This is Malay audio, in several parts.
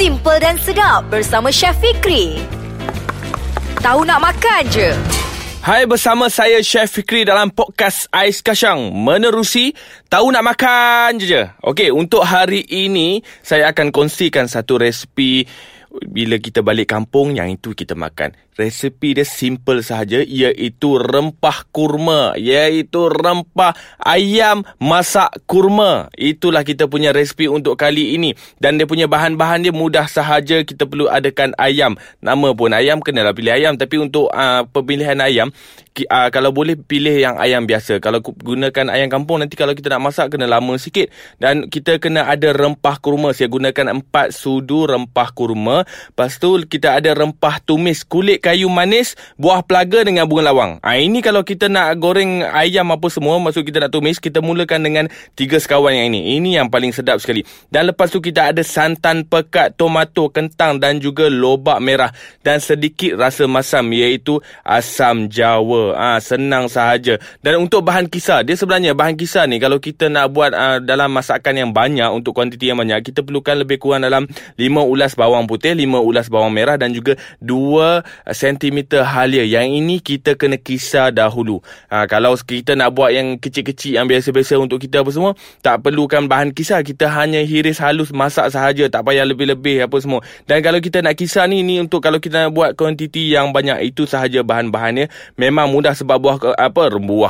simple dan sedap bersama Chef Fikri. Tahu nak makan je. Hai, bersama saya Chef Fikri dalam podcast Ais Kacang menerusi Tahu Nak Makan Je. Okey, untuk hari ini saya akan kongsikan satu resipi bila kita balik kampung yang itu kita makan. Resipi dia simple sahaja, iaitu rempah kurma, iaitu rempah ayam masak kurma. Itulah kita punya resipi untuk kali ini. Dan dia punya bahan-bahan dia mudah sahaja, kita perlu adakan ayam. Nama pun ayam, kenalah pilih ayam. Tapi untuk pemilihan ayam, kalau boleh pilih yang ayam biasa. Kalau gunakan ayam kampung, nanti kalau kita nak masak kena lama sikit. Dan kita kena ada rempah kurma. Saya gunakan 4 sudu rempah kurma. Lepas tu kita ada rempah tumis, kulit kayu manis, buah pelaga dengan bunga lawang. Ini kalau kita nak goreng ayam apa semua, maksud kita nak tumis, kita mulakan dengan 3 sekawan yang ini. Ini yang paling sedap sekali. Dan lepas tu kita ada santan pekat, tomato, kentang dan juga lobak merah. Dan sedikit rasa masam, iaitu asam Jawa. Senang sahaja. Dan untuk bahan kisar, dia sebenarnya bahan kisar ni kalau kita nak buat dalam masakan yang banyak, untuk kuantiti yang banyak, kita perlukan lebih kurang dalam 5 ulas bawang putih, 5 ulas bawang merah dan juga 2 cm halia. Yang ini kita kena kisar dahulu. Kalau kita nak buat yang kecil-kecil, yang biasa-biasa untuk kita apa semua, tak perlukan bahan kisar. Kita hanya hiris halus, masak sahaja, tak payah lebih-lebih apa semua. Dan kalau kita nak kisar ni untuk kalau kita nak buat kuantiti yang banyak, itu sahaja bahan-bahannya. Memang mudah sebab buah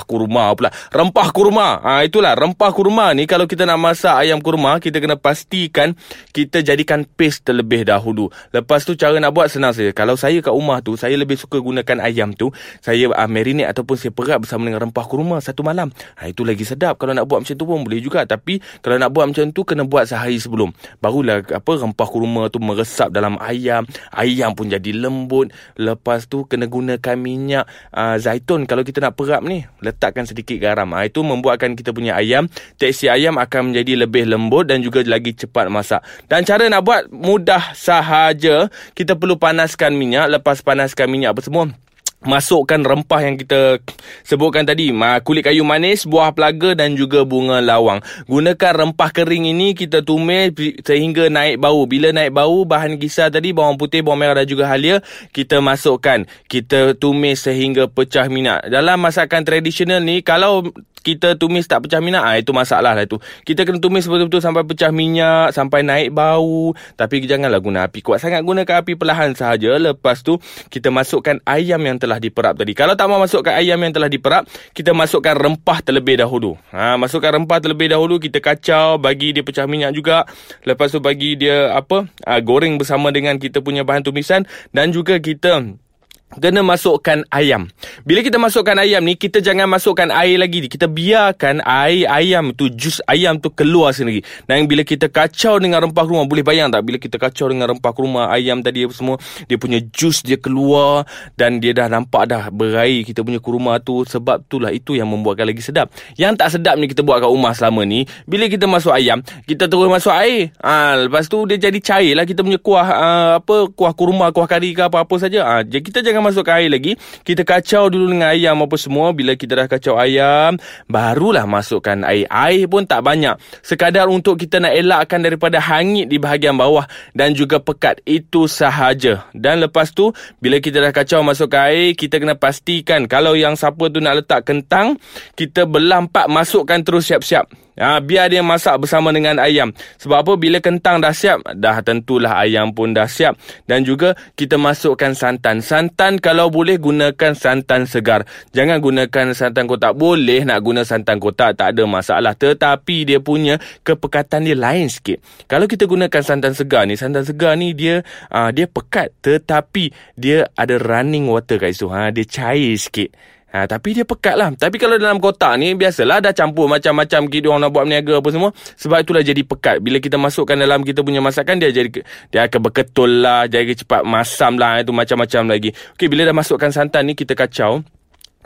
kurma pula. Rempah kurma. Itulah rempah kurma ni, kalau kita nak masak ayam kurma, kita kena pastikan kita jadikan paste terlebih dahulu. Lepas tu cara nak buat senang saja. Kalau saya kat rumah tu, saya lebih suka gunakan ayam tu. Saya marinate ataupun saya perap bersama dengan rempah kurma satu malam. Itu lagi sedap. Kalau nak buat macam tu pun boleh juga, tapi kalau nak buat macam tu kena buat sehari sebelum. Barulah rempah kurma tu meresap dalam ayam. Ayam pun jadi lembut. Lepas tu kena gunakan minyak zaitun kalau kita nak perap ni. Letakkan sedikit garam. Itu membuatkan kita punya ayam, tekstur ayam akan menjadi lebih lembut dan juga lagi cepat masak. Dan cara nak buat mudah sahaja. Kita perlu panaskan minyak. Lepas panaskan minyak apa semua, masukkan rempah yang kita sebutkan tadi, kulit kayu manis, buah pelaga dan juga bunga lawang. Gunakan rempah kering ini, kita tumis sehingga naik bau. Bila naik bau, bahan kisar tadi, bawang putih, bawang merah dan juga halia, kita masukkan. Kita tumis sehingga pecah minyak. Dalam masakan tradisional ni, kalau kita tumis tak pecah minyak, itu masalah lah tu. Kita kena tumis betul-betul sampai pecah minyak, sampai naik bau. Tapi janganlah guna api kuat sangat, gunakan api perlahan sahaja. Lepas tu kita masukkan ayam yang telah diperap tadi. Kalau tak mau masukkan ayam yang telah diperap, kita masukkan rempah terlebih dahulu. Masukkan rempah terlebih dahulu, kita kacau, bagi dia pecah minyak juga. Lepas tu bagi dia goreng bersama dengan kita punya bahan tumisan. Dan juga kita kena masukkan ayam. Bila kita masukkan ayam ni, kita jangan masukkan air lagi. Kita biarkan air ayam tu, jus ayam tu keluar sendiri. Dan bila kita kacau dengan rempah kurma, boleh bayang tak? Bila kita kacau dengan rempah kurma, ayam tadi apa semua, dia punya jus dia keluar. Dan dia dah nampak dah berair kita punya kurma tu. Sebab itulah, itu yang membuatkan lagi sedap. Yang tak sedap ni kita buat kat rumah selama ni, bila kita masuk ayam, kita terus masuk air. Lepas tu dia jadi cair lah kita punya kuah, kuah kurma, kuah kari ke apa-apa saja. Kita jangan masukkan air lagi. Kita kacau dulu dengan ayam apa semua. Bila kita dah kacau ayam, barulah masukkan air. Air pun tak banyak, sekadar untuk kita nak elakkan daripada hangit di bahagian bawah dan juga pekat. Itu sahaja. Dan lepas tu, bila kita dah kacau masukkan air, kita kena pastikan kalau yang siapa tu nak letak kentang, kita belah 4, masukkan terus siap-siap. Biar dia masak bersama dengan ayam. Sebab apa? Bila kentang dah siap, dah tentulah ayam pun dah siap. Dan juga kita masukkan santan. Santan kalau boleh gunakan santan segar. Jangan gunakan santan kotak. Boleh nak guna santan kotak, tak ada masalah. Tetapi dia punya kepekatan dia lain sikit. Kalau kita gunakan santan segar ni dia pekat. Tetapi dia ada running water kat situ. Dia cair sikit. Tapi dia pekat lah. Tapi kalau dalam kotak ni, biasalah dah campur macam-macam, kita orang nak buat berniaga apa semua. Sebab itulah jadi pekat. Bila kita masukkan dalam kita punya masakan, dia akan berketul lah, jadi cepat masam lah, itu macam-macam lagi. Okey, bila dah masukkan santan ni, kita kacau.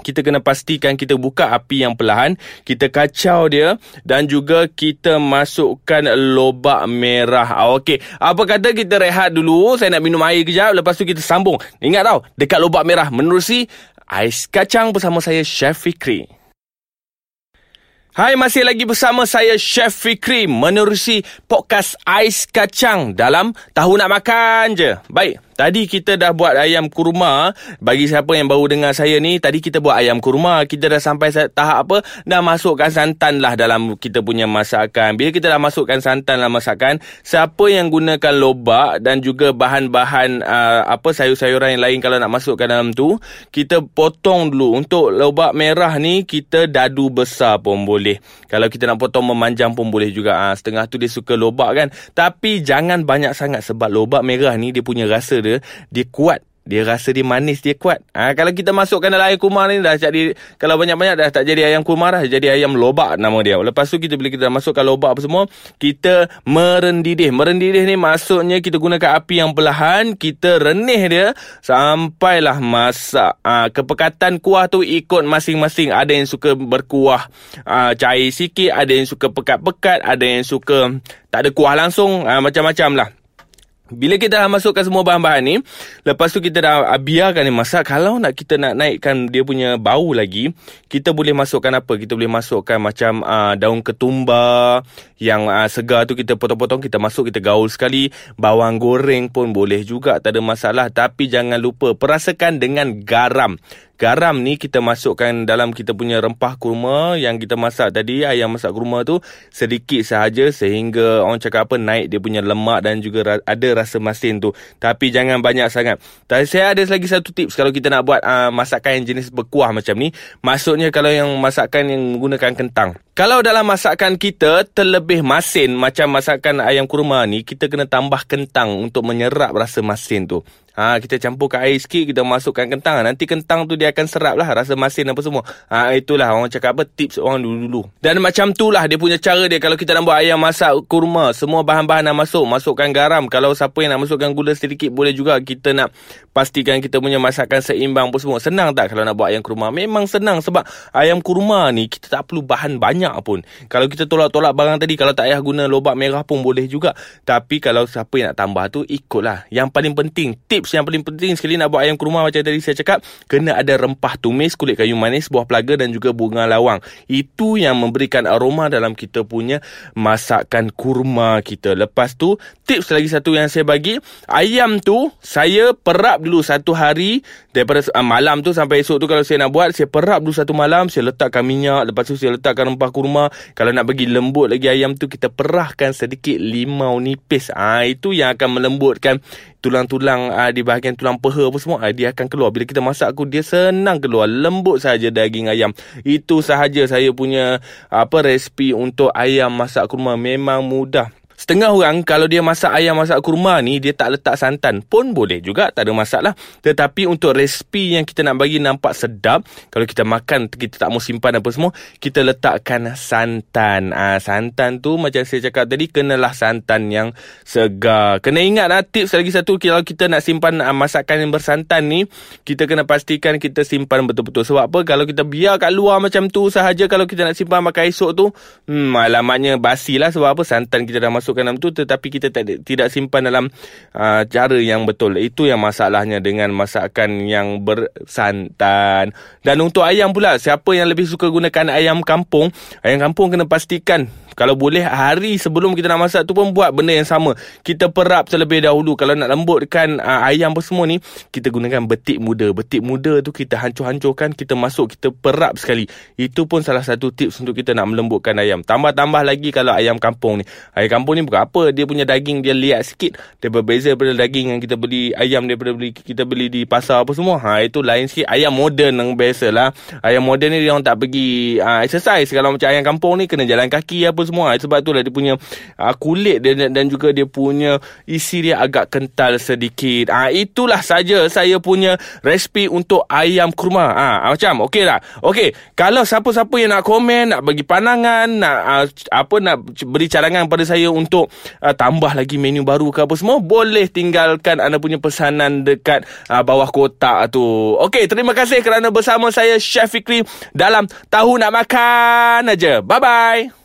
Kita kena pastikan kita buka api yang perlahan. Kita kacau dia. Dan juga kita masukkan lobak merah. Okey, apa kata kita rehat dulu, saya nak minum air kejap. Lepas tu kita sambung. Ingat tau, dekat lobak merah menerusi Ais Kacang bersama saya, Chef Fikri. Hai, masih lagi bersama saya Chef Fikri menerusi podcast Ais Kacang dalam Tahu Nak Makan Je. Baik, tadi kita dah buat ayam kurma. Bagi siapa yang baru dengar saya ni, tadi kita buat ayam kurma. Kita dah sampai tahap apa? Dah masukkan santan lah dalam kita punya masakan. Bila kita dah masukkan santan dalam masakan, siapa yang gunakan lobak dan juga bahan-bahan sayur-sayuran yang lain kalau nak masukkan dalam tu, kita potong dulu. Untuk lobak merah ni, kita dadu besar pun boleh. Kalau kita nak potong memanjang pun boleh juga. Setengah tu dia suka lobak kan. Tapi jangan banyak sangat sebab lobak merah ni dia punya rasa dia kuat. Dia rasa dia manis, dia kuat. Kalau kita masukkan dalam ayam kurma ni dah jadi, kalau banyak-banyak dah tak jadi ayam kurma dah, jadi ayam lobak nama dia. Lepas tu kita bila kita masukkan lobak apa semua, kita merendidih. Merendidih ni maksudnya kita gunakan api yang perlahan, kita renih dia sampailah masak. Kepekatan kuah tu ikut masing-masing. Ada yang suka berkuah cair sikit, ada yang suka pekat-pekat, ada yang suka tak ada kuah langsung, macam-macam lah. Bila kita dah masukkan semua bahan-bahan ni, lepas tu kita dah biarkan dia masak. Kalau kita nak naikkan dia punya bau lagi, kita boleh masukkan apa? Kita boleh masukkan macam daun ketumbar yang segar tu, kita potong-potong, kita masuk, kita gaul sekali. Bawang goreng pun boleh juga, tak ada masalah. Tapi jangan lupa perasakan dengan garam. Garam ni kita masukkan dalam kita punya rempah kurma yang kita masak tadi, ayam masak kurma tu sedikit sahaja sehingga orang cakap apa, naik dia punya lemak dan juga ada rasa masin tu. Tapi jangan banyak sangat. Tapi saya ada lagi satu tips kalau kita nak buat masakan yang jenis berkuah macam ni. Maksudnya kalau yang masakan yang menggunakan kentang. Kalau dalam masakan kita terlebih masin macam masakan ayam kurma ni, kita kena tambah kentang untuk menyerap rasa masin tu. Kita campurkan air sikit, kita masukkan kentang. Nanti kentang tu dia akan serap lah rasa masin apa semua. Itulah orang cakap apa, tips orang dulu-dulu. Dan macam tu lah dia punya cara dia. Kalau kita nak buat ayam masak kurma, semua bahan-bahan nak masuk. Masukkan garam. Kalau siapa yang nak masukkan gula sedikit boleh juga. Kita nak pastikan kita punya masakan seimbang apa semua. Senang tak kalau nak buat ayam kurma? Memang senang sebab ayam kurma ni kita tak perlu bahan banyak pun. Kalau kita tolak-tolak barang tadi, kalau tak payah guna lobak merah pun boleh juga. Tapi kalau siapa yang nak tambah tu, ikutlah. Yang paling penting, tips sekali nak buat ayam kurma macam tadi saya cakap, kena ada rempah tumis, kulit kayu manis, buah pelaga dan juga bunga lawang. Itu yang memberikan aroma dalam kita punya masakan kurma kita. Lepas tu, tips lagi satu yang saya bagi, ayam tu saya perap dulu satu hari, daripada malam tu sampai esok tu kalau saya nak buat, saya perap dulu satu malam, saya letakkan minyak, lepas tu saya letakkan rempah kurma. Kalau nak bagi lembut lagi ayam tu, kita perahkan sedikit limau nipis. Itu yang akan melembutkan tulang-tulang di bahagian tulang peha apa semua, dia akan keluar. Bila kita masak dia senang keluar, lembut saja daging ayam. Itu sahaja saya punya resipi untuk ayam masak kurma. Memang mudah. Setengah orang kalau dia masak ayam masak kurma ni, dia tak letak santan pun boleh juga, tak ada masalah. Tetapi untuk resipi yang kita nak bagi nampak sedap, kalau kita makan kita tak mau simpan apa semua, kita letakkan santan. Santan tu macam saya cakap tadi, kenalah santan yang segar. Kena ingat tips lagi satu, kalau kita nak simpan masakan yang bersantan ni, kita kena pastikan kita simpan betul-betul. Sebab apa? Kalau kita biar kat luar macam tu sahaja, kalau kita nak simpan makan esok tu, alamatnya basi lah. Sebab apa? Santan kita dah masukkan dalam tu, tetapi kita tidak simpan dalam cara yang betul. Itu yang masalahnya dengan masakan yang bersantan. Dan untuk ayam pula, siapa yang lebih suka gunakan ayam kampung kena pastikan kalau boleh hari sebelum kita nak masak tu pun buat benda yang sama. Kita perap terlebih dahulu. Kalau nak lembutkan ayam apa semua ni, kita gunakan betik muda. Betik muda tu kita hancur-hancurkan, kita masuk, kita perap sekali. Itu pun salah satu tips untuk kita nak melembutkan ayam. Tambah-tambah lagi kalau ayam kampung ni. Ayam kampung ni bukan apa, dia punya daging dia liat sikit. Dia berbeza daripada daging yang kita beli, ayam kita beli di pasar apa semua. Itu lain sikit. Ayam moden yang biasa lah. Ayam moden ni dia orang tak pergi exercise. Kalau macam ayam kampung ni kena jalan kaki apa semua. Sebab itulah dia punya kulit dia dan juga dia punya isi dia agak kental sedikit. Itulah saja saya punya resipi untuk ayam kurma. Macam okey lah. Okey, kalau siapa-siapa yang nak komen, nak bagi pandangan, nak beri cadangan pada saya untuk tambah lagi menu baru ke apa semua, boleh tinggalkan anda punya pesanan dekat bawah kotak tu. Okey, terima kasih kerana bersama saya Chef Fikri dalam Tahu Nak Makan Aje. Bye bye.